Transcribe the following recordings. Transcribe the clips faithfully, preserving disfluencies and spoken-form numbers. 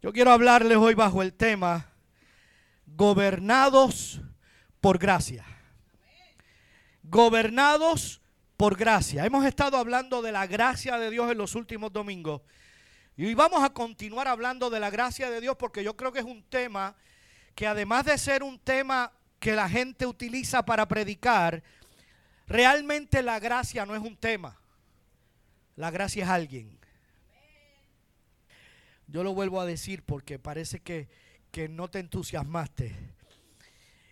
Yo quiero hablarles hoy bajo el tema Gobernados por Gracia. Gobernados por Gracia. Hemos estado hablando de la gracia de Dios en los últimos domingos. Y vamos a continuar hablando de la gracia de Dios porque yo creo que es un tema que además de ser un tema que la gente utiliza para predicar, realmente la gracia no es un tema. La gracia es alguien. Yo lo vuelvo a decir porque parece que, que no te entusiasmaste.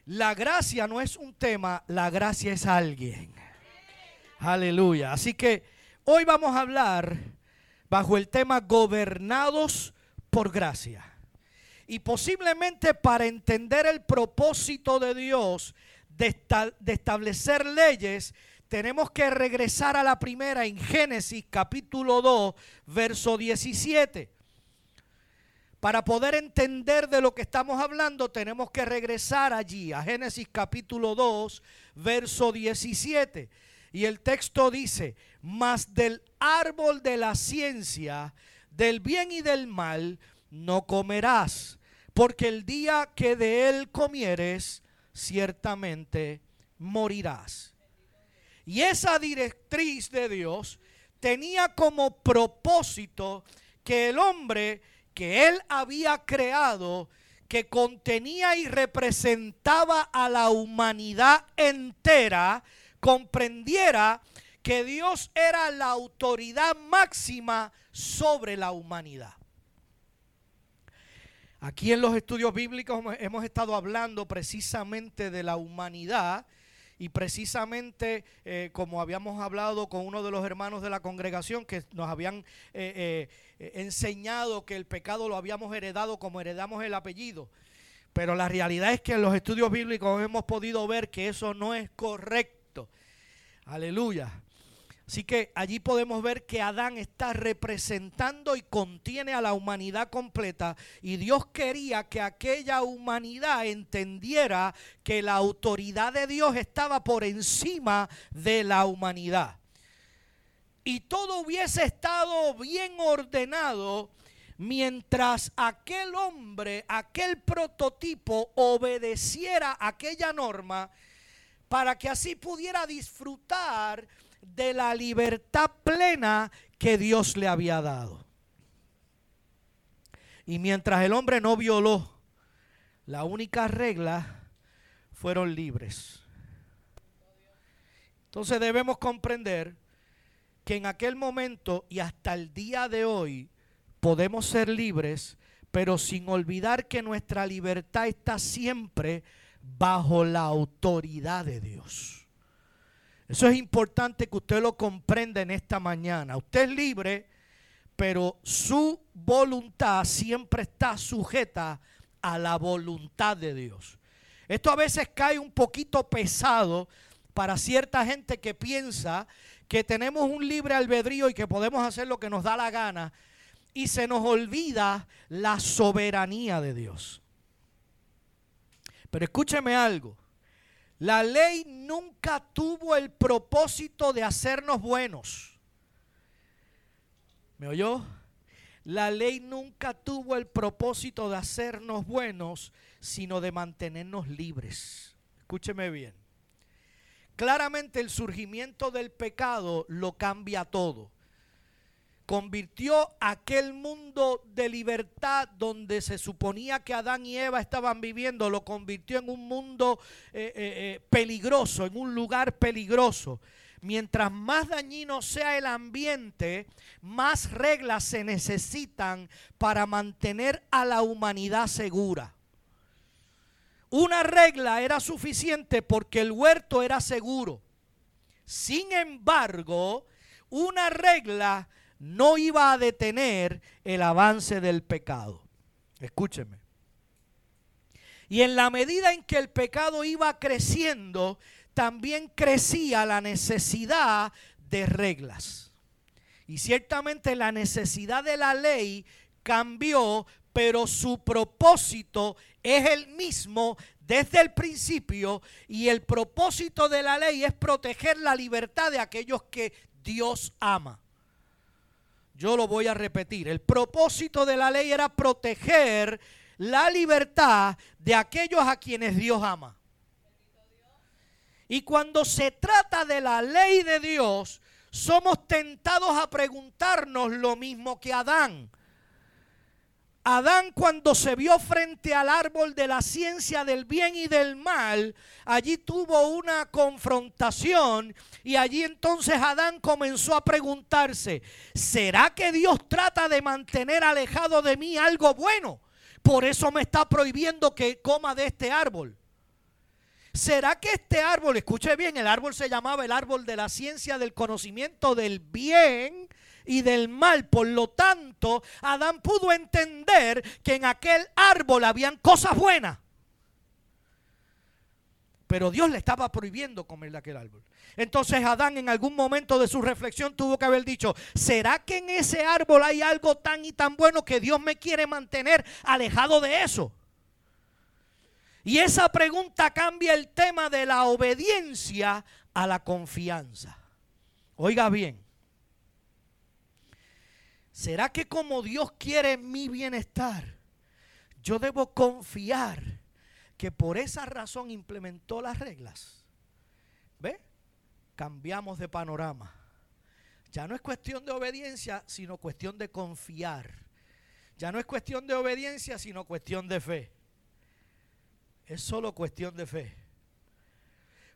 La gracia no es un tema, la gracia es alguien. Aleluya. Así que hoy vamos a hablar bajo el tema Gobernados por Gracia. Y posiblemente para entender el propósito de Dios de, esta, de establecer leyes, tenemos que regresar a la primera en Génesis capítulo dos, verso diecisiete. Para poder entender de lo que estamos hablando, tenemos que regresar allí, a Génesis capítulo dos, verso diecisiete. Y el texto dice, mas del árbol de la ciencia, del bien y del mal, no comerás, porque el día que de él comieres, ciertamente morirás. Y esa directriz de Dios tenía como propósito que el hombre que él había creado, que contenía y representaba a la humanidad entera, comprendiera que Dios era la autoridad máxima sobre la humanidad. Aquí en los estudios bíblicos hemos estado hablando precisamente de la humanidad y precisamente eh, como habíamos hablado con uno de los hermanos de la congregación que nos habían eh, eh, enseñado que el pecado lo habíamos heredado como heredamos el apellido. Pero la realidad es que en los estudios bíblicos hemos podido ver que eso no es correcto. Aleluya. Así que allí podemos ver que Adán está representando y contiene a la humanidad completa y Dios quería que aquella humanidad entendiera que la autoridad de Dios estaba por encima de la humanidad. Y todo hubiese estado bien ordenado mientras aquel hombre, aquel prototipo obedeciera aquella norma para que así pudiera disfrutar de la libertad plena que Dios le había dado. Y mientras el hombre no violó la única regla, fueron libres. Entonces debemos comprender que en aquel momento y hasta el día de hoy podemos ser libres, pero sin olvidar que nuestra libertad está siempre bajo la autoridad de Dios. Eso es importante que usted lo comprenda en esta mañana. Usted es libre, pero su voluntad siempre está sujeta a la voluntad de Dios. Esto a veces cae un poquito pesado para cierta gente que piensa que tenemos un libre albedrío y que podemos hacer lo que nos da la gana y se nos olvida la soberanía de Dios. Pero escúcheme algo. La ley nunca tuvo el propósito de hacernos buenos. ¿Me oyó? La ley nunca tuvo el propósito de hacernos buenos, sino de mantenernos libres. Escúcheme bien. Claramente el surgimiento del pecado lo cambia todo. Convirtió aquel mundo de libertad donde se suponía que Adán y Eva estaban viviendo, lo convirtió en un mundo eh, eh, peligroso, en un lugar peligroso. Mientras más dañino sea el ambiente, más reglas se necesitan para mantener a la humanidad segura. Una regla era suficiente porque el huerto era seguro. Sin embargo, una regla no iba a detener el avance del pecado. Escúcheme. Y en la medida en que el pecado iba creciendo, también crecía la necesidad de reglas. Y ciertamente la necesidad de la ley cambió, pero su propósito es el mismo desde el principio. Y el propósito de la ley es proteger la libertad de aquellos que Dios ama. Yo lo voy a repetir. El propósito de la ley era proteger la libertad de aquellos a quienes Dios ama. Y cuando se trata de la ley de Dios, somos tentados a preguntarnos lo mismo que Adán. Adán, cuando se vio frente al árbol de la ciencia del bien y del mal, allí tuvo una confrontación y allí entonces Adán comenzó a preguntarse, ¿será que Dios trata de mantener alejado de mí algo bueno? Por eso me está prohibiendo que coma de este árbol. ¿Será que este árbol, escuche bien, el árbol se llamaba el árbol de la ciencia del conocimiento del bien y del mal? Por lo tanto, Adán pudo entender que en aquel árbol habían cosas buenas, pero Dios le estaba prohibiendo comer de aquel árbol. Entonces Adán en algún momento de su reflexión tuvo que haber dicho, ¿será que en ese árbol hay algo tan y tan bueno que Dios me quiere mantener alejado de eso? Y esa pregunta cambia el tema de la obediencia a la confianza. Oiga bien, ¿será que como Dios quiere mi bienestar, yo debo confiar que por esa razón implementó las reglas? ¿Ve? Cambiamos de panorama. Ya no es cuestión de obediencia, sino cuestión de confiar. Ya no es cuestión de obediencia, sino cuestión de fe. Es solo cuestión de fe.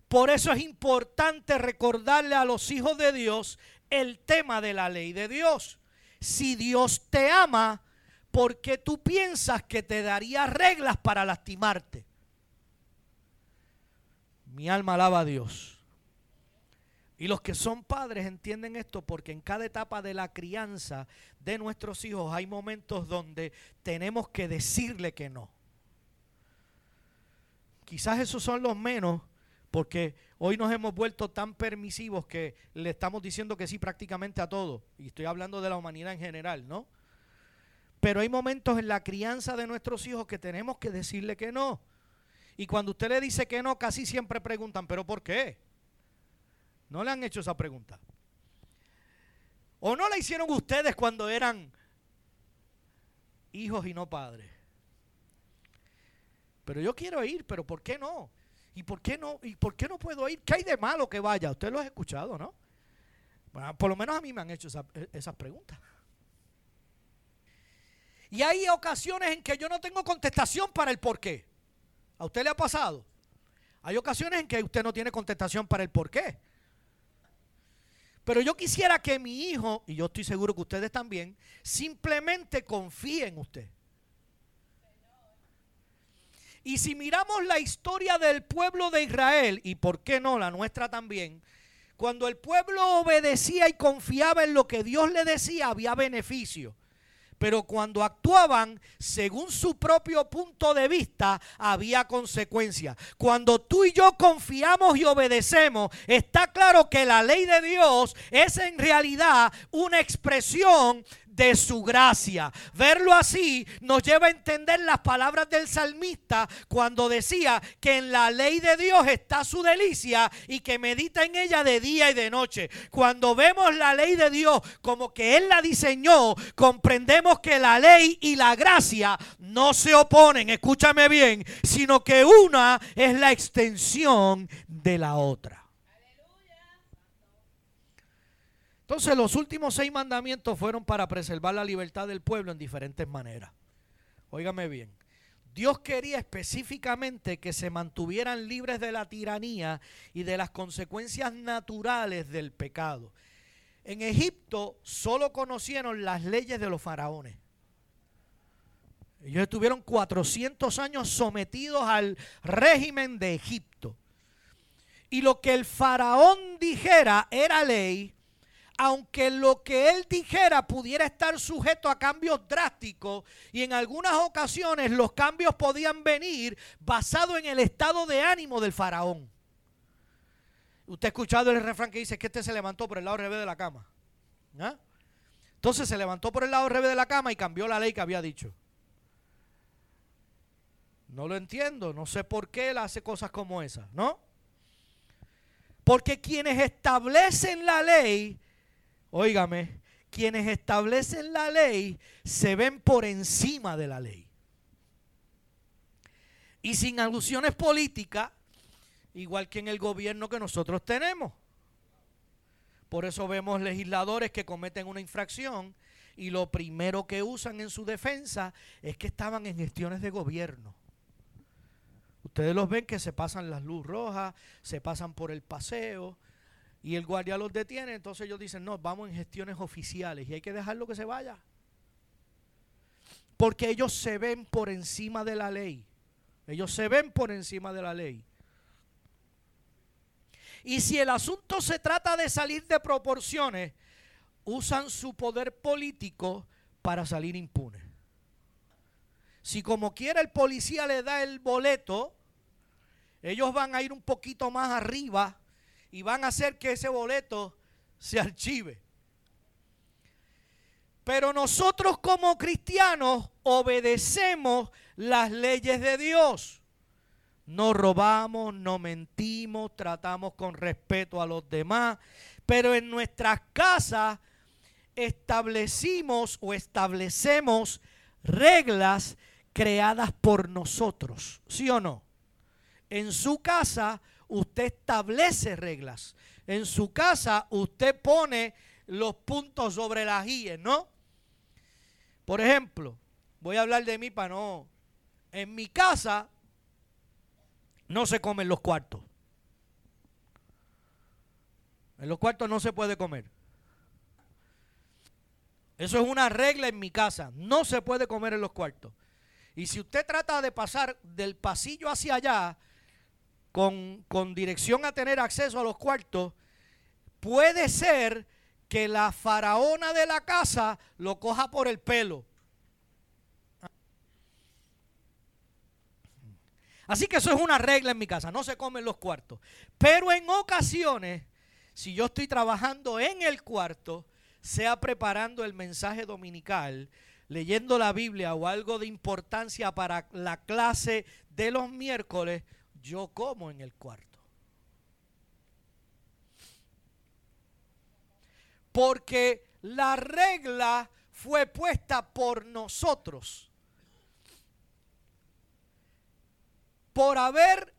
Por eso es importante recordarle a los hijos de Dios el tema de la ley de Dios. Si Dios te ama, ¿por qué tú piensas que te daría reglas para lastimarte? Mi alma alaba a Dios. Y los que son padres entienden esto porque en cada etapa de la crianza de nuestros hijos hay momentos donde tenemos que decirle que no. Quizás esos son los menos porque hoy nos hemos vuelto tan permisivos que le estamos diciendo que sí prácticamente a todo. Y estoy hablando de la humanidad en general, ¿no? Pero hay momentos en la crianza de nuestros hijos que tenemos que decirle que no. Y cuando usted le dice que no, casi siempre preguntan, ¿pero por qué? ¿No le han hecho esa pregunta? ¿O no la hicieron ustedes cuando eran hijos y no padres? Pero yo quiero ir, ¿pero por qué no? ¿Y por qué no? ¿Y por qué no puedo ir? ¿Qué hay de malo que vaya? Usted lo ha escuchado, ¿no? Bueno, por lo menos a mí me han hecho esa, esas preguntas. Y hay ocasiones en que yo no tengo contestación para el por qué. ¿A usted le ha pasado? Hay ocasiones en que usted no tiene contestación para el por qué. Pero yo quisiera que mi hijo, y yo estoy seguro que ustedes también, simplemente confíen en usted. Y si miramos la historia del pueblo de Israel, y por qué no, la nuestra también, cuando el pueblo obedecía y confiaba en lo que Dios le decía, había beneficio. Pero cuando actuaban según su propio punto de vista, había consecuencias. Cuando tú y yo confiamos y obedecemos, está claro que la ley de Dios es en realidad una expresión de su gracia. Verlo así nos lleva a entender las palabras del salmista cuando decía que en la ley de Dios está su delicia y que medita en ella de día y de noche. Cuando vemos la ley de Dios como que Él la diseñó, comprendemos que la ley y la gracia no se oponen, escúchame bien, sino que una es la extensión de la otra. Entonces los últimos seis mandamientos fueron para preservar la libertad del pueblo en diferentes maneras. Óigame bien, Dios quería específicamente que se mantuvieran libres de la tiranía y de las consecuencias naturales del pecado. En Egipto solo conocieron las leyes de los faraones. Ellos estuvieron cuatrocientos años sometidos al régimen de Egipto. Y lo que el faraón dijera era ley, aunque lo que él dijera pudiera estar sujeto a cambios drásticos y en algunas ocasiones los cambios podían venir basado en el estado de ánimo del faraón. Usted ha escuchado el refrán que dice que este se levantó por el lado revés de la cama. ¿Ah? Entonces se levantó por el lado revés de la cama y cambió la ley que había dicho. No lo entiendo, no sé por qué él hace cosas como esas, ¿no? Porque quienes establecen la ley, óigame, quienes establecen la ley se ven por encima de la ley. Y sin alusiones políticas, igual que en el gobierno que nosotros tenemos. Por eso vemos legisladores que cometen una infracción y lo primero que usan en su defensa es que estaban en gestiones de gobierno. Ustedes los ven que se pasan las luces rojas, se pasan por el paseo y el guardia los detiene, entonces ellos dicen, no, vamos en gestiones oficiales y hay que dejarlo que se vaya. Porque ellos se ven por encima de la ley. Ellos se ven por encima de la ley. Y si el asunto se trata de salir de proporciones, usan su poder político para salir impune. Si como quiera el policía le da el boleto, ellos van a ir un poquito más arriba y van a hacer que ese boleto se archive. Pero nosotros como cristianos obedecemos las leyes de Dios. No robamos, no mentimos, tratamos con respeto a los demás, pero en nuestras casas establecimos o establecemos reglas creadas por nosotros, ¿sí o no? En su casa usted establece reglas, en su casa usted pone los puntos sobre las íes, ¿no? Por ejemplo, voy a hablar de mí para no... En mi casa no se comen los cuartos. En los cuartos no se puede comer. Eso es una regla en mi casa. No se puede comer en los cuartos. Y si usted trata de pasar del pasillo hacia allá con, con dirección a tener acceso a los cuartos, puede ser que la faraona de la casa lo coja por el pelo. Así que eso es una regla en mi casa, no se comen los cuartos. Pero en ocasiones, si yo estoy trabajando en el cuarto, sea preparando el mensaje dominical, leyendo la Biblia o algo de importancia para la clase de los miércoles, yo como en el cuarto. Porque la regla fue puesta por nosotros. Por haber,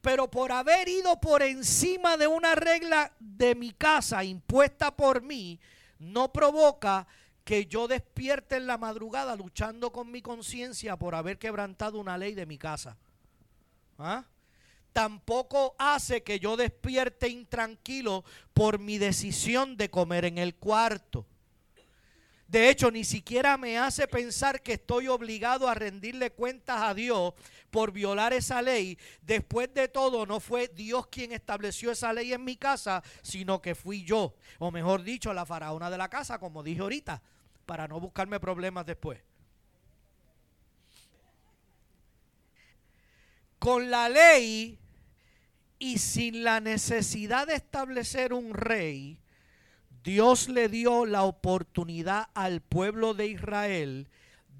pero por haber ido por encima de una regla de mi casa impuesta por mí, no provoca que yo despierte en la madrugada luchando con mi conciencia por haber quebrantado una ley de mi casa. ¿Ah? Tampoco hace que yo despierte intranquilo por mi decisión de comer en el cuarto. De hecho, ni siquiera me hace pensar que estoy obligado a rendirle cuentas a Dios por violar esa ley. Después de todo, no fue Dios quien estableció esa ley en mi casa, sino que fui yo. O mejor dicho, la faraona de la casa, como dije ahorita, para no buscarme problemas después. Con la ley y sin la necesidad de establecer un rey, Dios le dio la oportunidad al pueblo de Israel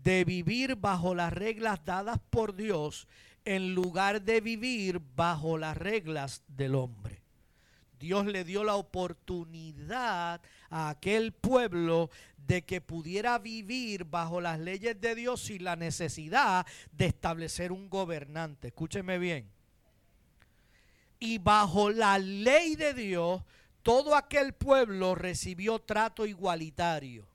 de vivir bajo las reglas dadas por Dios en lugar de vivir bajo las reglas del hombre. Dios le dio la oportunidad a aquel pueblo de que pudiera vivir bajo las leyes de Dios sin la necesidad de establecer un gobernante. Escúcheme bien. Y bajo la ley de Dios, todo aquel pueblo recibió trato igualitario.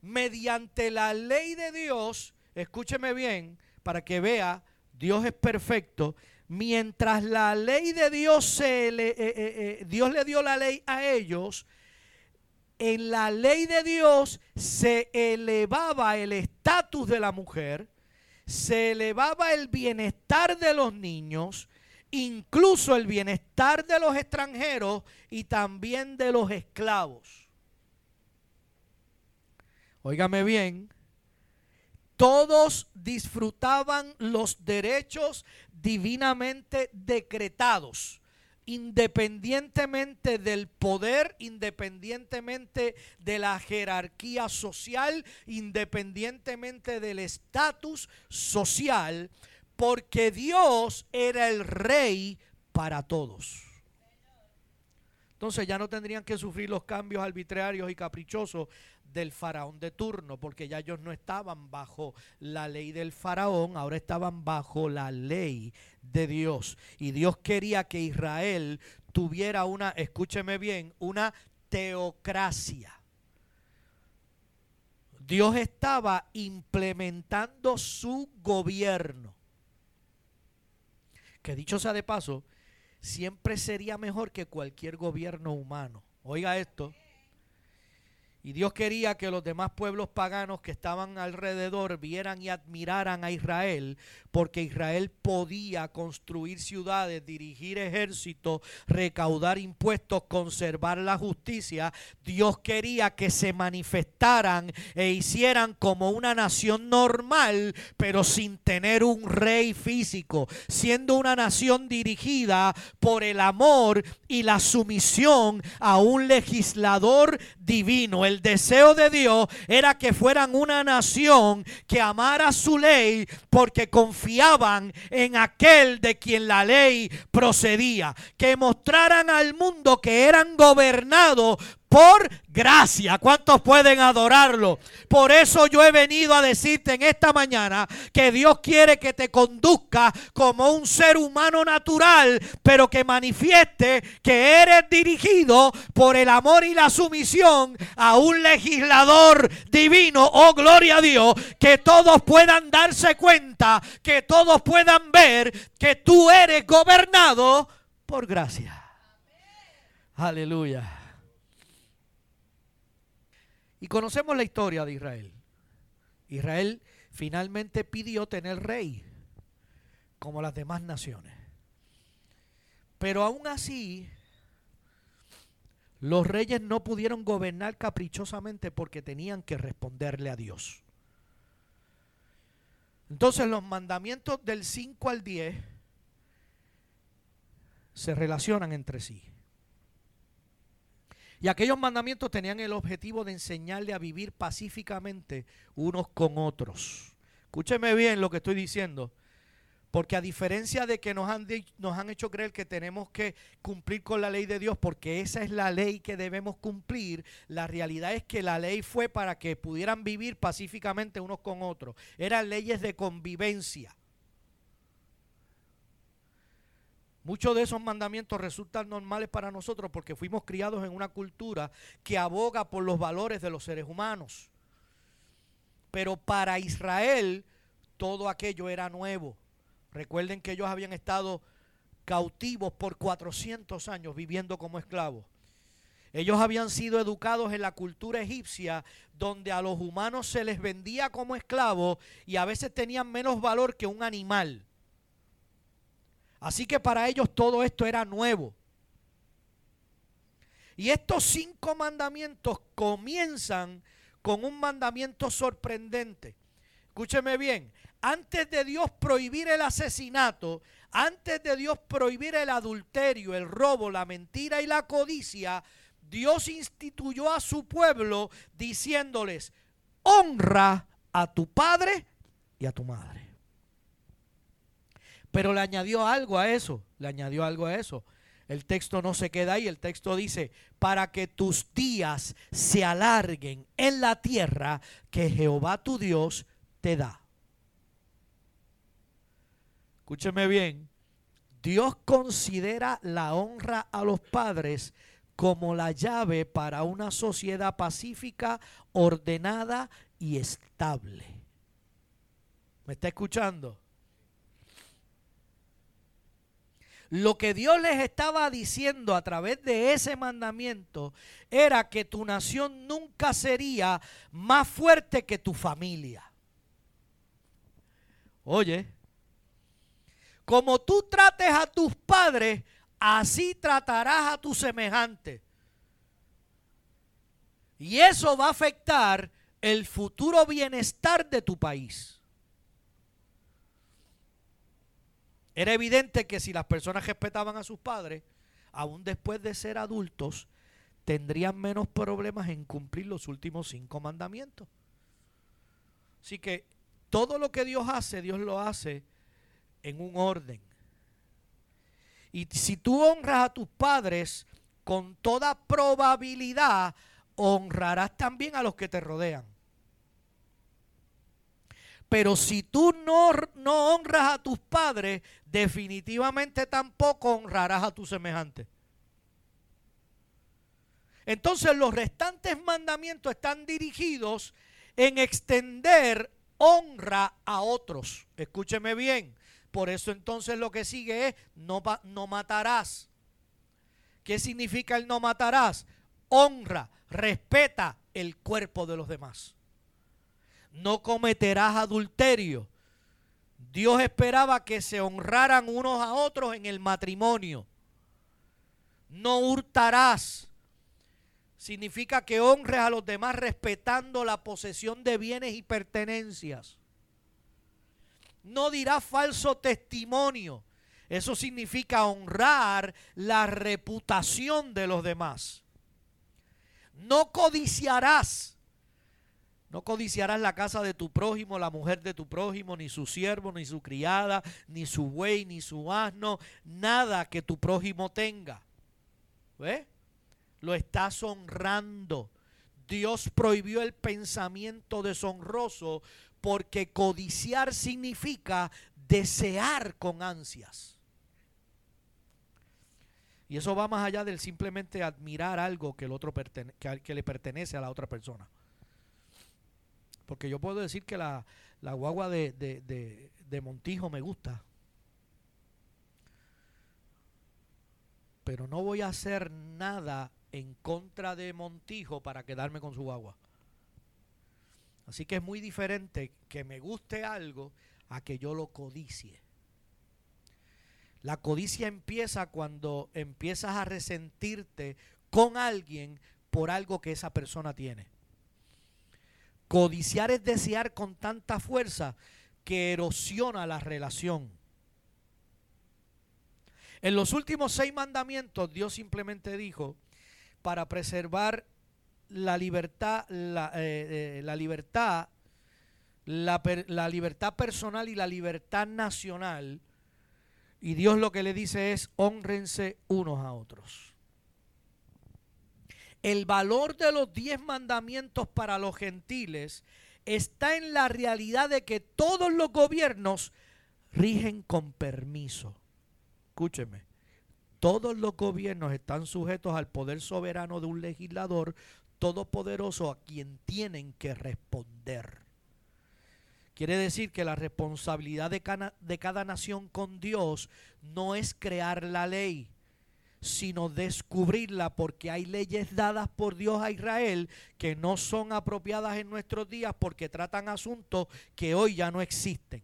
Mediante la ley de Dios, escúcheme bien, para que vea, Dios es perfecto. Mientras la ley de Dios, se le, eh, eh, eh, Dios le dio la ley a ellos, en la ley de Dios se elevaba el estatus de la mujer, se elevaba el bienestar de los niños, incluso el bienestar de los extranjeros y también de los esclavos. Óigame bien, todos disfrutaban los derechos divinamente decretados, independientemente del poder, independientemente de la jerarquía social, independientemente del estatus social, porque Dios era el rey para todos. Entonces ya no tendrían que sufrir los cambios arbitrarios y caprichosos del faraón de turno, porque ya ellos no estaban bajo la ley del faraón, ahora estaban bajo la ley de Dios. Y Dios quería que Israel tuviera una, escúcheme bien, una teocracia. Dios estaba implementando su gobierno. Que dicho sea de paso, siempre sería mejor que cualquier gobierno humano. Oiga esto. Y Dios quería que los demás pueblos paganos que estaban alrededor vieran y admiraran a Israel, porque Israel podía construir ciudades, dirigir ejércitos, recaudar impuestos, conservar la justicia. Dios quería que se manifestaran e hicieran como una nación normal, pero sin tener un rey físico, siendo una nación dirigida por el amor y la sumisión a un legislador divino. El deseo de Dios era que fueran una nación que amara su ley porque confiaban en aquel de quien la ley procedía. Que mostraran al mundo que eran gobernados por gracia. ¿Cuántos pueden adorarlo? Por eso yo he venido a decirte en esta mañana que Dios quiere que te conduzca como un ser humano natural, pero que manifieste que eres dirigido por el amor y la sumisión a un legislador divino. Oh, gloria a Dios, que todos puedan darse cuenta, que todos puedan ver que tú eres gobernado por gracia. Aleluya. Y conocemos la historia de Israel. Israel finalmente pidió tener rey, como las demás naciones. Pero aún así, los reyes no pudieron gobernar caprichosamente porque tenían que responderle a Dios. Entonces los mandamientos del cinco al diez se relacionan entre sí. Y aquellos mandamientos tenían el objetivo de enseñarle a vivir pacíficamente unos con otros. Escúcheme bien lo que estoy diciendo, porque a diferencia de que nos han, de, nos han hecho creer que tenemos que cumplir con la ley de Dios, porque esa es la ley que debemos cumplir, la realidad es que la ley fue para que pudieran vivir pacíficamente unos con otros. Eran leyes de convivencia. Muchos de esos mandamientos resultan normales para nosotros porque fuimos criados en una cultura que aboga por los valores de los seres humanos. Pero para Israel todo aquello era nuevo. Recuerden que ellos habían estado cautivos por cuatrocientos años viviendo como esclavos. Ellos habían sido educados en la cultura egipcia, donde a los humanos se les vendía como esclavos y a veces tenían menos valor que un animal. Así que para ellos todo esto era nuevo. Y estos cinco mandamientos comienzan con un mandamiento sorprendente. Escúcheme bien, antes de Dios prohibir el asesinato, antes de Dios prohibir el adulterio, el robo, la mentira y la codicia, Dios instituyó a su pueblo diciéndoles: honra a tu padre y a tu madre. Pero le añadió algo a eso, le añadió algo a eso. El texto no se queda ahí, el texto dice: para que tus días se alarguen en la tierra que Jehová tu Dios te da. Escúcheme bien, Dios considera la honra a los padres como la llave para una sociedad pacífica, ordenada y estable. ¿Me está escuchando? Lo que Dios les estaba diciendo a través de ese mandamiento era que tu nación nunca sería más fuerte que tu familia. Oye, como tú trates a tus padres, así tratarás a tu semejante. Y eso va a afectar el futuro bienestar de tu país. Era evidente que si las personas respetaban a sus padres, aún después de ser adultos, tendrían menos problemas en cumplir los últimos cinco mandamientos. Así que todo lo que Dios hace, Dios lo hace en un orden. Y si tú honras a tus padres, con toda probabilidad honrarás también a los que te rodean. Pero si tú no, no honras a tus padres, definitivamente tampoco honrarás a tus semejantes. Entonces los restantes mandamientos están dirigidos en extender honra a otros. Escúcheme bien. Por eso entonces lo que sigue es no, no matarás. ¿Qué significa el no matarás? Honra, respeta el cuerpo de los demás. No cometerás adulterio. Dios esperaba que se honraran unos a otros en el matrimonio. No hurtarás. Significa que honres a los demás respetando la posesión de bienes y pertenencias. No dirás falso testimonio. Eso significa honrar la reputación de los demás. No codiciarás. No codiciarás la casa de tu prójimo, la mujer de tu prójimo, ni su siervo, ni su criada, ni su buey, ni su asno, nada que tu prójimo tenga. ¿Ves? Lo estás honrando. Dios prohibió el pensamiento deshonroso porque codiciar significa desear con ansias. Y eso va más allá del simplemente admirar algo que, el otro pertene- que, que le pertenece a la otra persona. Porque yo puedo decir que la, la guagua de, de, de, de Montijo me gusta. Pero no voy a hacer nada en contra de Montijo para quedarme con su guagua. Así que es muy diferente que me guste algo a que yo lo codicie. La codicia empieza cuando empiezas a resentirte con alguien por algo que esa persona tiene. Codiciar es desear con tanta fuerza que erosiona la relación. En los últimos seis mandamientos, Dios simplemente dijo, para preservar la libertad, la, eh, eh, la libertad, la, per, la libertad personal y la libertad nacional, y Dios lo que le dice es, hónrense unos a otros. El valor de los diez mandamientos para los gentiles está en la realidad de que todos los gobiernos rigen con permiso. Escúcheme, todos los gobiernos están sujetos al poder soberano de un legislador todopoderoso a quien tienen que responder. Quiere decir que la responsabilidad de cada, de cada nación con Dios no es crear la ley, sino descubrirla, porque hay leyes dadas por Dios a Israel que no son apropiadas en nuestros días porque tratan asuntos que hoy ya no existen.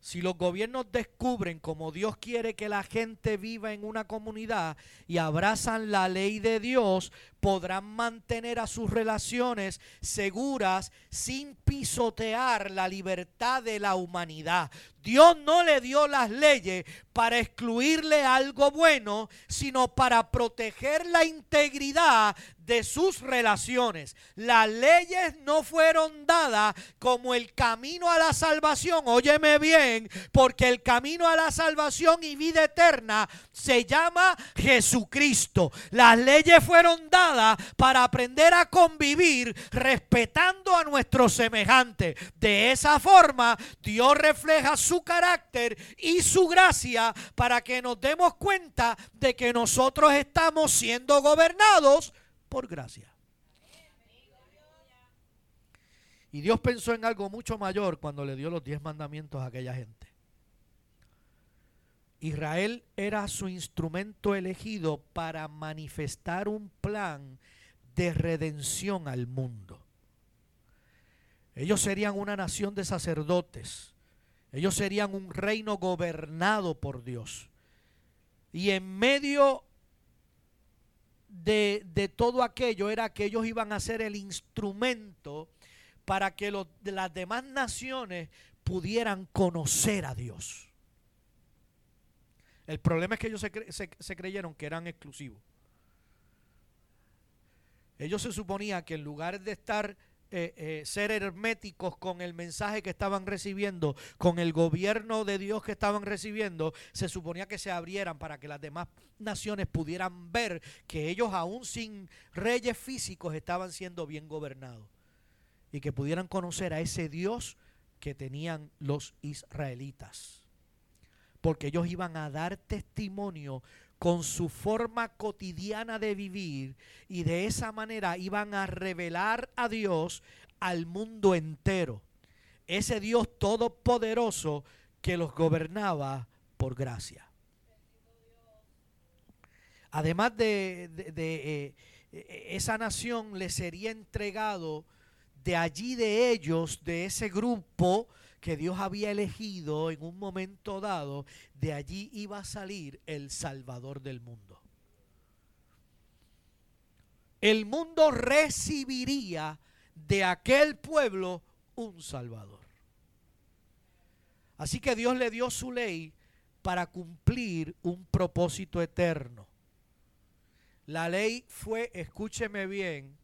Si los gobiernos descubren cómo Dios quiere que la gente viva en una comunidad y abrazan la ley de Dios, podrán mantener a sus relaciones seguras sin pisotear la libertad de la humanidad. Dios no le dio las leyes para excluirle algo bueno, sino para proteger la integridad de sus relaciones. Las leyes no fueron dadas como el camino a la salvación. Óyeme bien, porque el camino a la salvación y vida eterna se llama Jesucristo. Las leyes fueron dadas para aprender a convivir respetando a nuestros semejantes. De esa forma, Dios refleja su carácter y su gracia para que nos demos cuenta de que nosotros estamos siendo gobernados por gracia. Y Dios pensó en algo mucho mayor cuando le dio los diez mandamientos a aquella gente. Israel era su instrumento elegido para manifestar un plan de redención al mundo. Ellos serían una nación de sacerdotes. Ellos serían un reino gobernado por Dios. Y en medio de, de todo aquello era que ellos iban a ser el instrumento para que los, las demás naciones pudieran conocer a Dios. El problema es que ellos se, cre, se, se creyeron que eran exclusivos. Ellos se suponía que en lugar de estar eh, eh, ser herméticos con el mensaje que estaban recibiendo, con el gobierno de Dios que estaban recibiendo, se suponía que se abrieran para que las demás naciones pudieran ver que ellos, aún sin reyes físicos, estaban siendo bien gobernados, y que pudieran conocer a ese Dios que tenían los israelitas, porque ellos iban a dar testimonio con su forma cotidiana de vivir, y de esa manera iban a revelar a Dios al mundo entero, ese Dios todopoderoso que los gobernaba por gracia. Además de, de, de eh, esa nación, le sería entregado de allí, de ellos, de ese grupo que Dios había elegido en un momento dado, de allí iba a salir el Salvador del mundo. El mundo recibiría de aquel pueblo un Salvador. Así que Dios le dio su ley para cumplir un propósito eterno. La ley fue, escúcheme bien,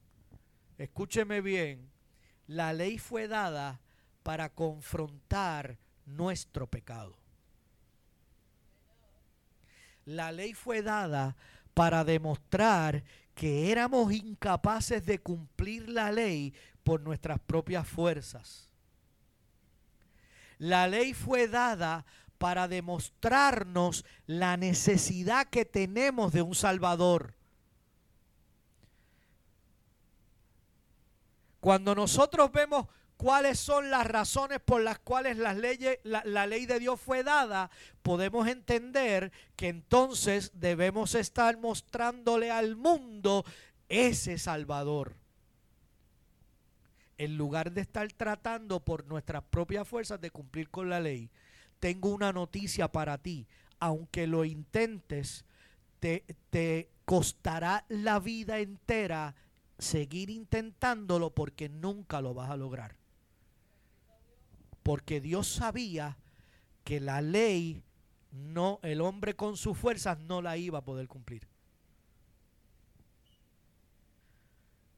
escúcheme bien, la ley fue dada para confrontar nuestro pecado. La ley fue dada para demostrar que éramos incapaces de cumplir la ley por nuestras propias fuerzas. La ley fue dada para demostrarnos la necesidad que tenemos de un Salvador. Cuando nosotros vemos cuáles son las razones por las cuales las leyes, la, la ley de Dios fue dada, podemos entender que entonces debemos estar mostrándole al mundo ese Salvador, en lugar de estar tratando por nuestras propias fuerzas de cumplir con la ley. Tengo una noticia para ti: aunque lo intentes, te, te costará la vida entera seguir intentándolo, porque nunca lo vas a lograr. Porque Dios sabía que la ley, no, el hombre con sus fuerzas no la iba a poder cumplir.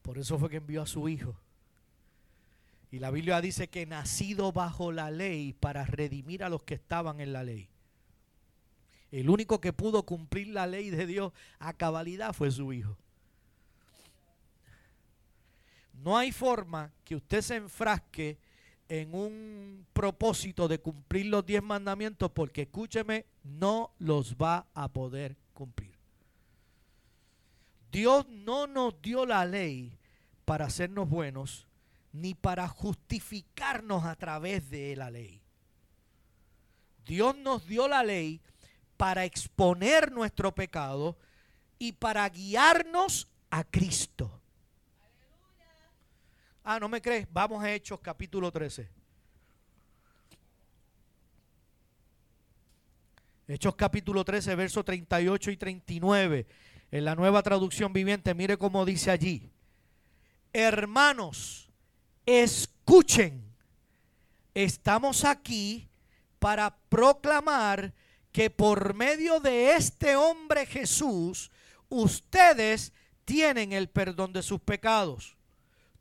Por eso fue que envió a su hijo. Y la Biblia dice que nacido bajo la ley para redimir a los que estaban en la ley. El único que pudo cumplir la ley de Dios a cabalidad fue su hijo. No hay forma que usted se enfrasque en un propósito de cumplir los diez mandamientos, porque, escúcheme, no los va a poder cumplir. Dios no nos dio la ley para hacernos buenos, ni para justificarnos a través de la ley. Dios nos dio la ley para exponer nuestro pecado y para guiarnos a Cristo. Ah, ¿no me crees? Vamos a Hechos capítulo trece. Hechos capítulo trece, versos treinta y ocho y treinta y nueve. En la Nueva Traducción Viviente, mire cómo dice allí: hermanos, escuchen, estamos aquí para proclamar que por medio de este hombre Jesús, ustedes tienen el perdón de sus pecados.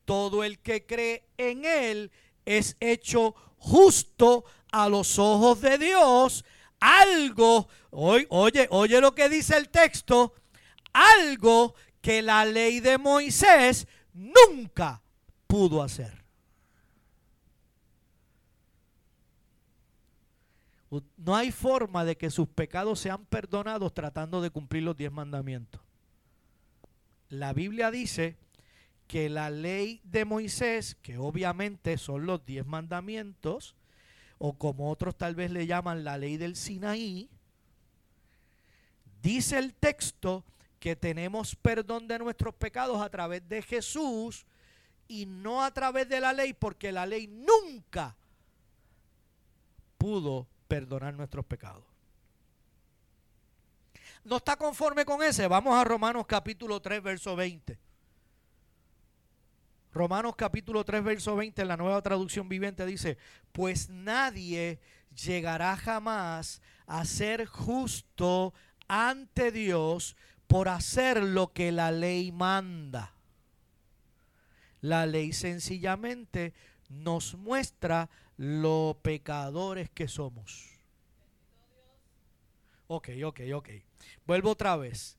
Todo el que cree en él es hecho justo a los ojos de Dios. Algo, oye, oye lo que dice el texto, algo que la ley de Moisés nunca pudo hacer. No hay forma de que sus pecados sean perdonados tratando de cumplir los diez mandamientos. La Biblia dice que la ley de Moisés, que obviamente son los diez mandamientos, o como otros tal vez le llaman la ley del Sinaí, dice el texto que tenemos perdón de nuestros pecados a través de Jesús y no a través de la ley, porque la ley nunca pudo perdonar nuestros pecados. ¿No está conforme con ese? Vamos a Romanos capítulo tres, verso veinte. Romanos capítulo tres, verso veinte, en la Nueva Traducción Viviente dice: pues nadie llegará jamás a ser justo ante Dios por hacer lo que la ley manda. La ley sencillamente nos muestra lo pecadores que somos. Ok, ok, ok. Vuelvo otra vez.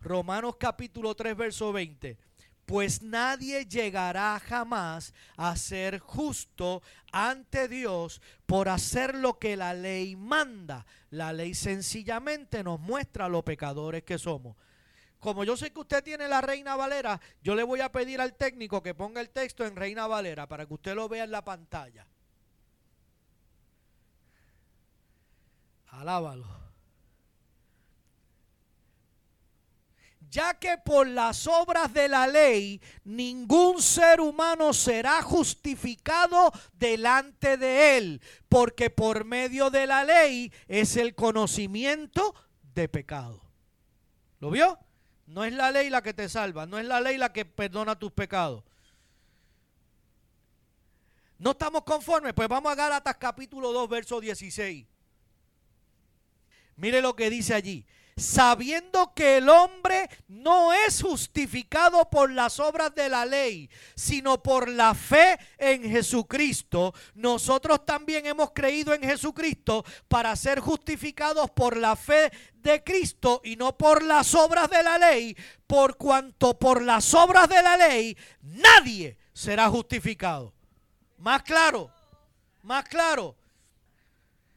Romanos capítulo tres, verso veinte. Pues nadie llegará jamás a ser justo ante Dios por hacer lo que la ley manda. La ley sencillamente nos muestra los pecadores que somos. Como yo sé que usted tiene la Reina Valera, yo le voy a pedir al técnico que ponga el texto en Reina Valera para que usted lo vea en la pantalla. Alábalo. Ya que por las obras de la ley ningún ser humano será justificado delante de él, porque por medio de la ley es el conocimiento de pecado. ¿Lo vio? No es la ley la que te salva, no es la ley la que perdona tus pecados. ¿No estamos conformes? Pues vamos a Gálatas capítulo dos, verso dieciséis. Mire lo que dice allí. Sabiendo que el hombre no es justificado por las obras de la ley, sino por la fe en Jesucristo, nosotros también hemos creído en Jesucristo para ser justificados por la fe de Cristo y no por las obras de la ley, por cuanto por las obras de la ley nadie será justificado. Más claro, más claro.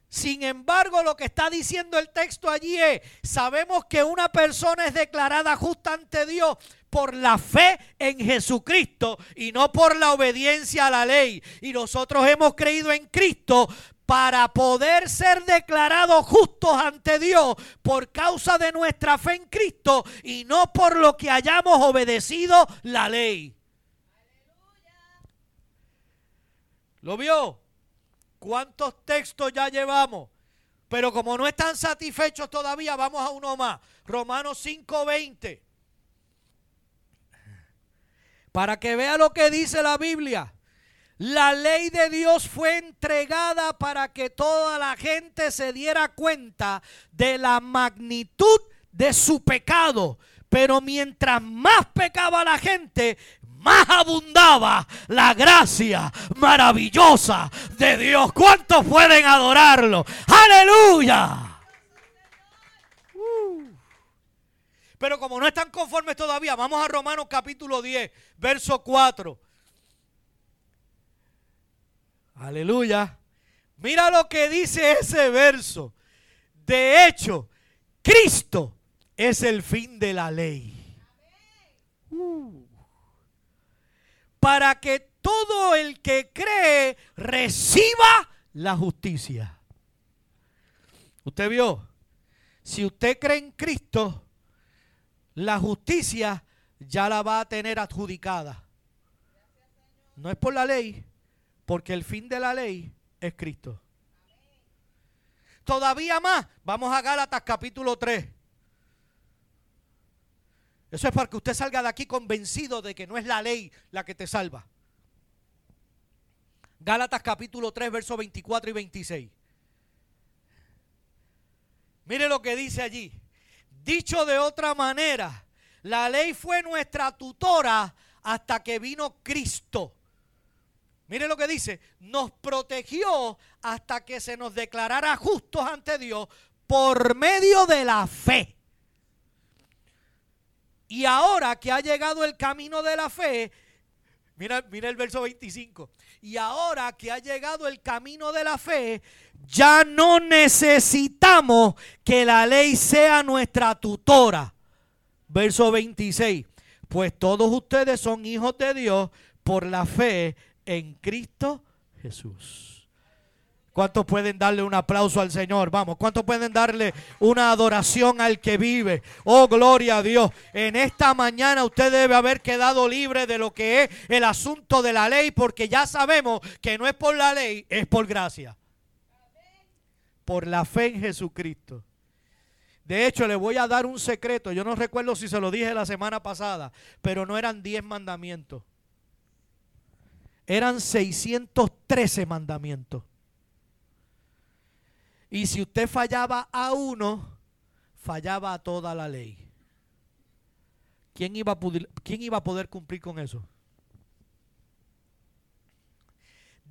Sin embargo, lo que está diciendo el texto allí es, sabemos que una persona es declarada justa ante Dios por la fe en Jesucristo y no por la obediencia a la ley. Y nosotros hemos creído en Cristo para poder ser declarados justos ante Dios por causa de nuestra fe en Cristo y no por lo que hayamos obedecido la ley. ¿Lo vio? ¿Cuántos textos ya llevamos? Pero como no están satisfechos todavía, vamos a uno más. Romanos cinco veinte. Para que vea lo que dice la Biblia. La ley de Dios fue entregada para que toda la gente se diera cuenta de la magnitud de su pecado. Pero mientras más pecaba la gente, más abundaba la gracia maravillosa de Dios. ¿Cuántos pueden adorarlo? ¡Aleluya! Uh. Pero como no están conformes todavía, vamos a Romanos capítulo diez, verso cuatro. ¡Aleluya! Mira lo que dice ese verso. De hecho, Cristo es el fin de la ley. Uh. Para que todo el que cree reciba la justicia. ¿Usted vio? Si usted cree en Cristo, la justicia ya la va a tener adjudicada. No es por la ley, porque el fin de la ley es Cristo. Todavía más, vamos a Gálatas capítulo tres. Eso es para que usted salga de aquí convencido de que no es la ley la que te salva. Gálatas capítulo tres, versos veinticuatro y veintiséis. Mire lo que dice allí. Dicho de otra manera, la ley fue nuestra tutora hasta que vino Cristo. Mire lo que dice. Nos protegió hasta que se nos declarara justos ante Dios por medio de la fe. Y ahora que ha llegado el camino de la fe, mira, mira el verso veinticinco. Y ahora que ha llegado el camino de la fe, ya no necesitamos que la ley sea nuestra tutora. Verso veintiséis. Pues todos ustedes son hijos de Dios por la fe en Cristo Jesús. ¿Cuántos pueden darle un aplauso al Señor? Vamos, ¿cuántos pueden darle una adoración al que vive? Oh, gloria a Dios. En esta mañana usted debe haber quedado libre de lo que es el asunto de la ley, porque ya sabemos que no es por la ley, es por gracia. Por la fe en Jesucristo. De hecho, le voy a dar un secreto. Yo no recuerdo si se lo dije la semana pasada, pero no eran diez mandamientos. Eran seiscientos trece mandamientos. Y si usted fallaba a uno, fallaba a toda la ley. ¿Quién iba a poder, quién iba a poder cumplir con eso?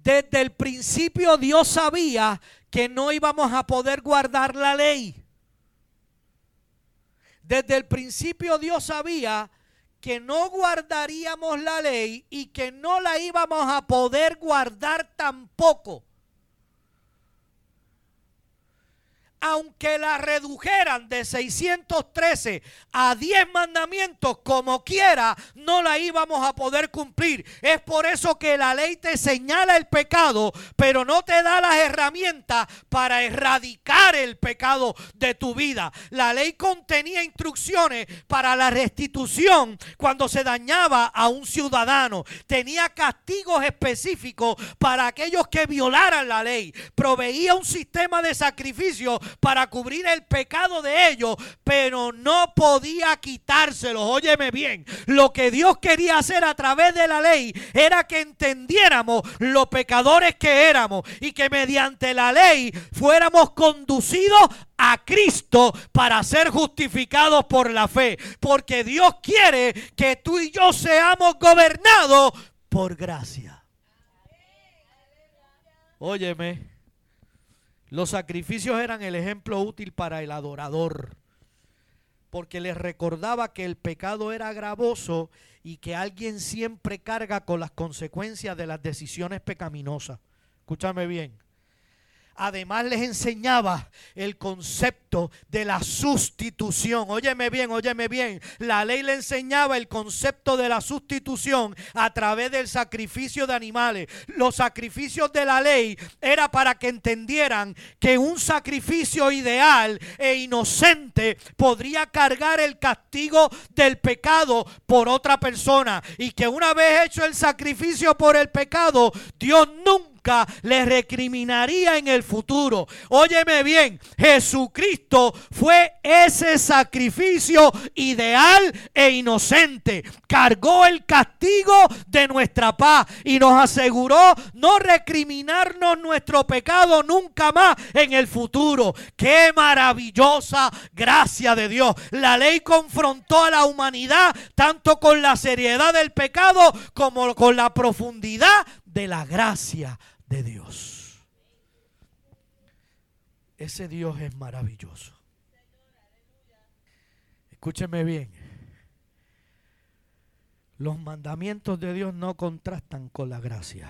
Desde el principio Dios sabía que no íbamos a poder guardar la ley. Desde el principio Dios sabía que no guardaríamos la ley y que no la íbamos a poder guardar tampoco. Aunque la redujeran de seiscientos trece a diez mandamientos, como quiera, no la íbamos a poder cumplir. Es por eso que la ley te señala el pecado, pero no te da las herramientas para erradicar el pecado de tu vida. La ley contenía instrucciones para la restitución cuando se dañaba a un ciudadano. Tenía castigos específicos para aquellos que violaran la ley. Proveía un sistema de sacrificio para cubrir el pecado de ellos, pero no podía quitárselos. Óyeme bien, lo que Dios quería hacer a través de la ley era que entendiéramos los pecadores que éramos y que mediante la ley fuéramos conducidos a Cristo para ser justificados por la fe, porque Dios quiere que tú y yo seamos gobernados por gracia. Óyeme, los sacrificios eran el ejemplo útil para el adorador, porque les recordaba que el pecado era gravoso y que alguien siempre carga con las consecuencias de las decisiones pecaminosas. Escúchame bien. Además les enseñaba el concepto de la sustitución. Óyeme bien, óyeme bien. La ley le enseñaba el concepto de la sustitución a través del sacrificio de animales. Los sacrificios de la ley era para que entendieran que un sacrificio ideal e inocente podría cargar el castigo del pecado por otra persona. Y que una vez hecho el sacrificio por el pecado, Dios nunca le recriminaría en el futuro. Óyeme bien, Jesucristo fue ese sacrificio ideal e inocente. Cargó el castigo de nuestra paz y nos aseguró no recriminarnos nuestro pecado nunca más en el futuro. ¡Qué maravillosa gracia de Dios! La ley confrontó a la humanidad tanto con la seriedad del pecado como con la profundidad de la gracia de Dios. Ese Dios es maravilloso. Escúcheme bien. Los mandamientos de Dios no contrastan con la gracia.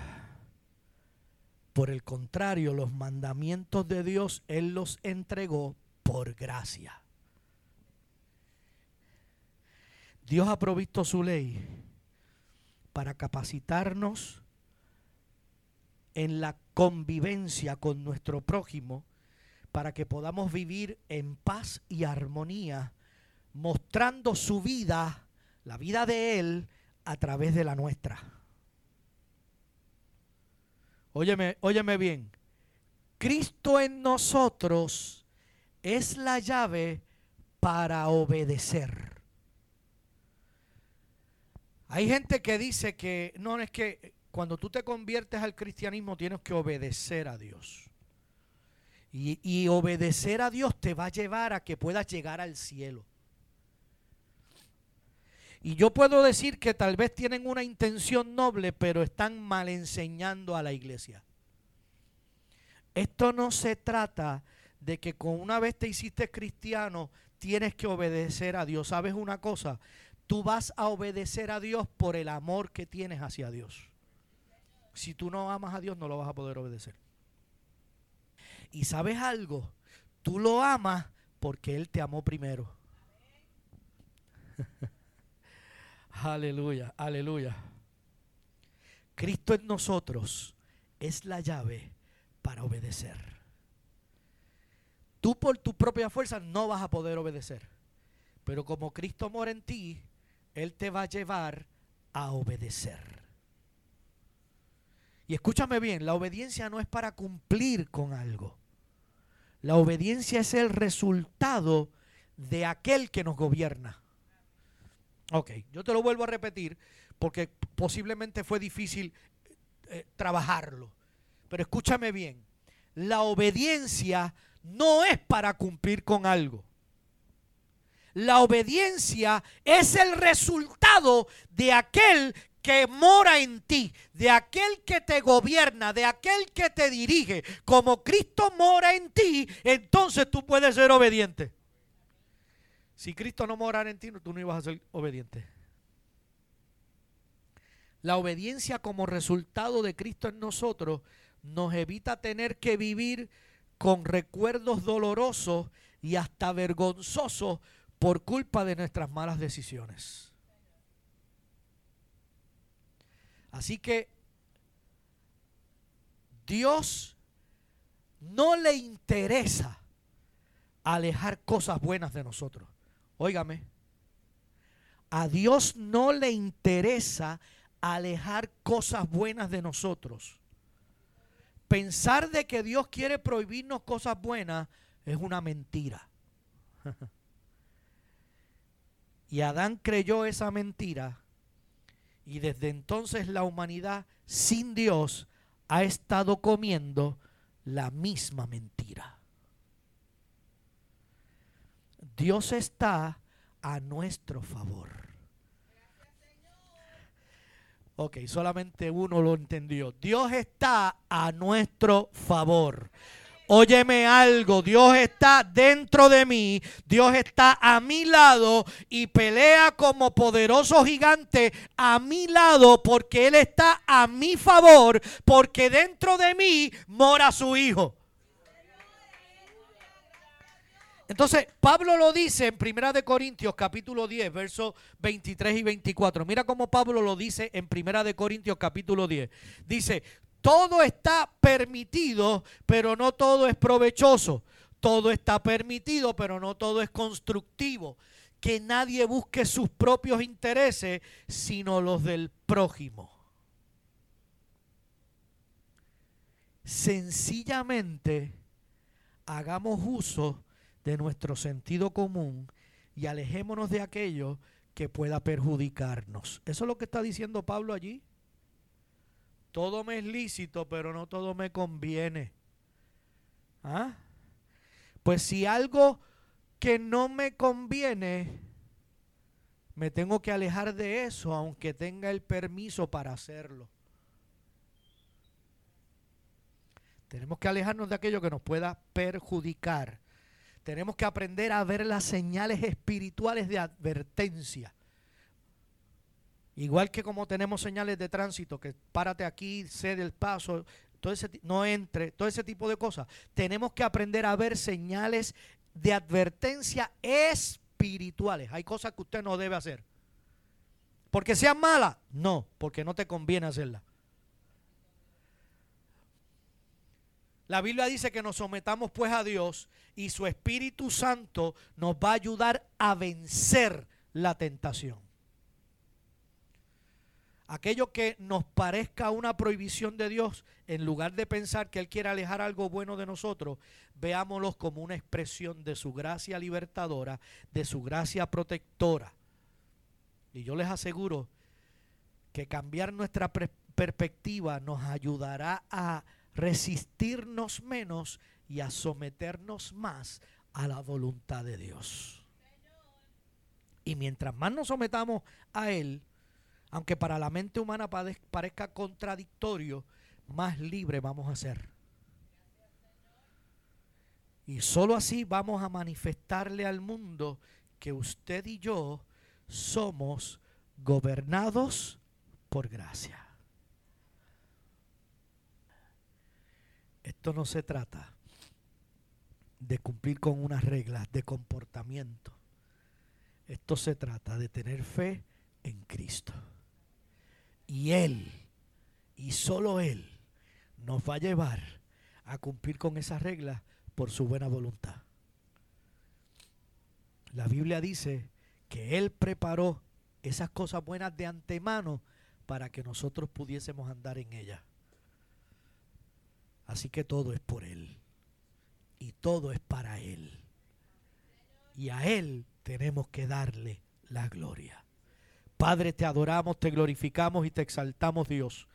Por el contrario, los mandamientos de Dios Él los entregó por gracia. Dios ha provisto su ley para capacitarnos en la convivencia con nuestro prójimo, para que podamos vivir en paz y armonía, mostrando su vida, la vida de él, a través de la nuestra. Óyeme, óyeme bien. Cristo en nosotros es la llave para obedecer. Hay gente que dice que no es que cuando tú te conviertes al cristianismo tienes que obedecer a Dios. Y, y obedecer a Dios te va a llevar a que puedas llegar al cielo. Y yo puedo decir que tal vez tienen una intención noble, pero están mal enseñando a la iglesia. Esto no se trata de que con una vez te hiciste cristiano tienes que obedecer a Dios. ¿Sabes una cosa? Tú vas a obedecer a Dios por el amor que tienes hacia Dios. Si tú no amas a Dios, no lo vas a poder obedecer. Y ¿sabes algo? Tú lo amas porque Él te amó primero. Aleluya, aleluya. Cristo en nosotros es la llave para obedecer. Tú por tu propia fuerza no vas a poder obedecer. Pero como Cristo mora en ti, Él te va a llevar a obedecer. Y escúchame bien, la obediencia no es para cumplir con algo. La obediencia es el resultado de aquel que nos gobierna. Ok, yo te lo vuelvo a repetir porque posiblemente fue difícil eh, trabajarlo. Pero escúchame bien, la obediencia no es para cumplir con algo. La obediencia es el resultado de aquel que mora en ti, de aquel que te gobierna, de aquel que te dirige, como Cristo mora en ti, entonces tú puedes ser obediente. Si Cristo no morara en ti, tú no ibas a ser obediente. La obediencia como resultado de Cristo en nosotros nos evita tener que vivir con recuerdos dolorosos y hasta vergonzosos por culpa de nuestras malas decisiones. Así que Dios no le interesa alejar cosas buenas de nosotros. Óigame, a Dios no le interesa alejar cosas buenas de nosotros. Pensar de que Dios quiere prohibirnos cosas buenas es una mentira. Y Adán creyó esa mentira. Y desde entonces la humanidad sin Dios ha estado comiendo la misma mentira. Dios está a nuestro favor. Ok, solamente uno lo entendió. Dios está a nuestro favor. Óyeme algo, Dios está dentro de mí, Dios está a mi lado y pelea como poderoso gigante a mi lado porque Él está a mi favor, porque dentro de mí mora su Hijo. Entonces, Pablo lo dice en Primera de Corintios capítulo diez, versos veintitrés y veinticuatro. Mira cómo Pablo lo dice en Primera de Corintios capítulo diez. Dice: todo está permitido, pero no todo es provechoso. Todo está permitido, pero no todo es constructivo. Que nadie busque sus propios intereses, sino los del prójimo. Sencillamente, hagamos uso de nuestro sentido común y alejémonos de aquello que pueda perjudicarnos. Eso es lo que está diciendo Pablo allí. Todo me es lícito, pero no todo me conviene. ¿Ah? Pues si algo que no me conviene, me tengo que alejar de eso, aunque tenga el permiso para hacerlo. Tenemos que alejarnos de aquello que nos pueda perjudicar. Tenemos que aprender a ver las señales espirituales de advertencia. Igual que como tenemos señales de tránsito, que párate aquí, cede el paso, todo ese, no entre, todo ese tipo de cosas. Tenemos que aprender a ver señales de advertencia espirituales. Hay cosas que usted no debe hacer. ¿Porque sean malas? No, porque no te conviene hacerlas. La Biblia dice que nos sometamos pues a Dios y su Espíritu Santo nos va a ayudar a vencer la tentación. Aquello que nos parezca una prohibición de Dios, en lugar de pensar que Él quiere alejar algo bueno de nosotros, veámoslo como una expresión de su gracia libertadora, de su gracia protectora. Y yo les aseguro que cambiar nuestra perspectiva nos ayudará a resistirnos menos y a someternos más a la voluntad de Dios. Y mientras más nos sometamos a Él, aunque para la mente humana parezca contradictorio, más libre vamos a ser. Y solo así vamos a manifestarle al mundo que usted y yo somos gobernados por gracia. Esto no se trata de cumplir con unas reglas de comportamiento. Esto se trata de tener fe en Cristo. Y Él, y solo Él, nos va a llevar a cumplir con esas reglas por su buena voluntad. La Biblia dice que Él preparó esas cosas buenas de antemano para que nosotros pudiésemos andar en ellas. Así que todo es por Él y todo es para Él. Y a Él tenemos que darle la gloria. Padre, te adoramos, te glorificamos y te exaltamos, Dios.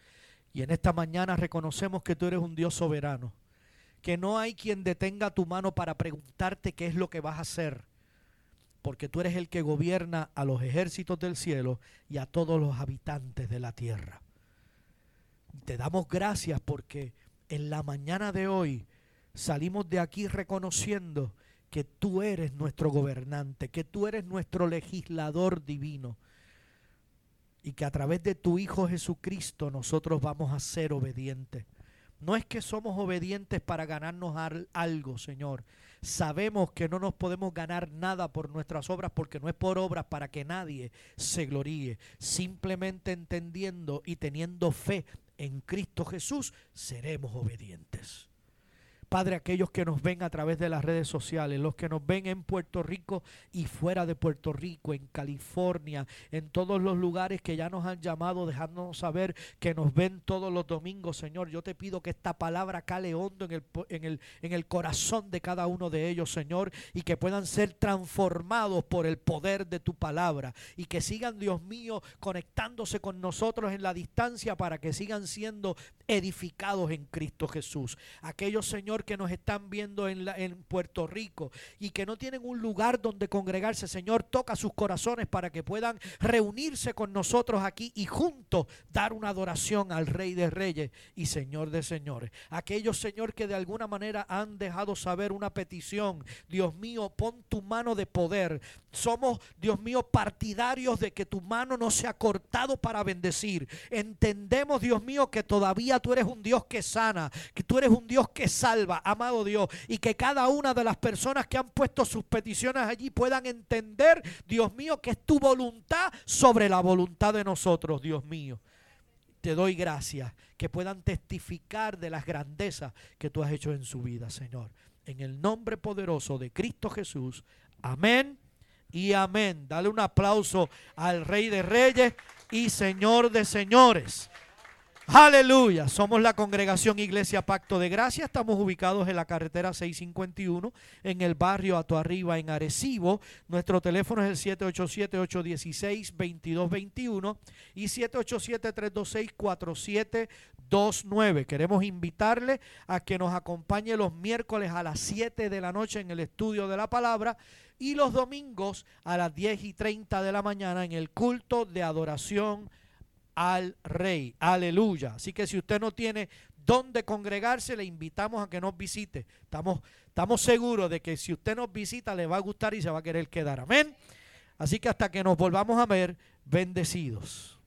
Y en esta mañana reconocemos que tú eres un Dios soberano, que no hay quien detenga tu mano para preguntarte qué es lo que vas a hacer. porque tú eres el que gobierna a los ejércitos del cielo y a todos los habitantes de la tierra. Te damos gracias porque en la mañana de hoy salimos de aquí reconociendo que tú eres nuestro gobernante, que tú eres nuestro legislador divino y que a través de tu Hijo Jesucristo nosotros vamos a ser obedientes. No es que somos obedientes para ganarnos algo, Señor. Sabemos que no nos podemos ganar nada por nuestras obras, porque no es por obras para que nadie se gloríe. Simplemente entendiendo y teniendo fe en Cristo Jesús, seremos obedientes. Padre, aquellos que nos ven a través de las redes sociales, los que nos ven en Puerto Rico y fuera de Puerto Rico, en California, en todos los lugares que ya nos han llamado, dejándonos saber que nos ven todos los domingos, Señor, yo te pido que esta palabra cale hondo en el, en el, en el corazón de cada uno de ellos, Señor, y que puedan ser transformados por el poder de tu palabra y que sigan, Dios mío, conectándose con nosotros en la distancia para que sigan siendo edificados en Cristo Jesús. Aquellos, Señor, que nos están viendo en, la, en Puerto Rico y que no tienen un lugar donde congregarse, Señor, toca sus corazones para que puedan reunirse con nosotros aquí y juntos dar una adoración al Rey de Reyes y Señor de Señores. Aquellos, Señor, que de alguna manera han dejado saber una petición, Dios mío, pon tu mano de poder. Somos, Dios mío, partidarios de que tu mano no se ha cortado para bendecir. Entendemos, Dios mío, que todavía tú eres un Dios que sana, que tú eres un Dios que salva, amado Dios, y que cada una de las personas que han puesto sus peticiones allí puedan entender, Dios mío, que es tu voluntad sobre la voluntad de nosotros, Dios mío. Te doy gracias, que puedan testificar de las grandezas que tú has hecho en su vida, Señor. En el nombre poderoso de Cristo Jesús, amén y amén. Dale un aplauso al Rey de Reyes y Señor de Señores. Aleluya, somos la congregación Iglesia Pacto de Gracia, estamos ubicados en la carretera seiscientos cincuenta y uno, en el barrio Ato Arriba, en Arecibo. Nuestro teléfono es el siete ocho siete, ocho uno seis, dos dos dos uno y siete ocho siete, tres dos seis, cuatro siete dos nueve. Queremos invitarle a que nos acompañe los miércoles a las siete de la noche en el estudio de la palabra y los domingos a las diez y treinta de la mañana en el culto de adoración al Rey. Aleluya. Así que si usted no tiene dónde congregarse, le invitamos a que nos visite. Estamos, estamos seguros de que si usted nos visita, le va a gustar y se va a querer quedar. Amén. Así que hasta que nos volvamos a ver, bendecidos.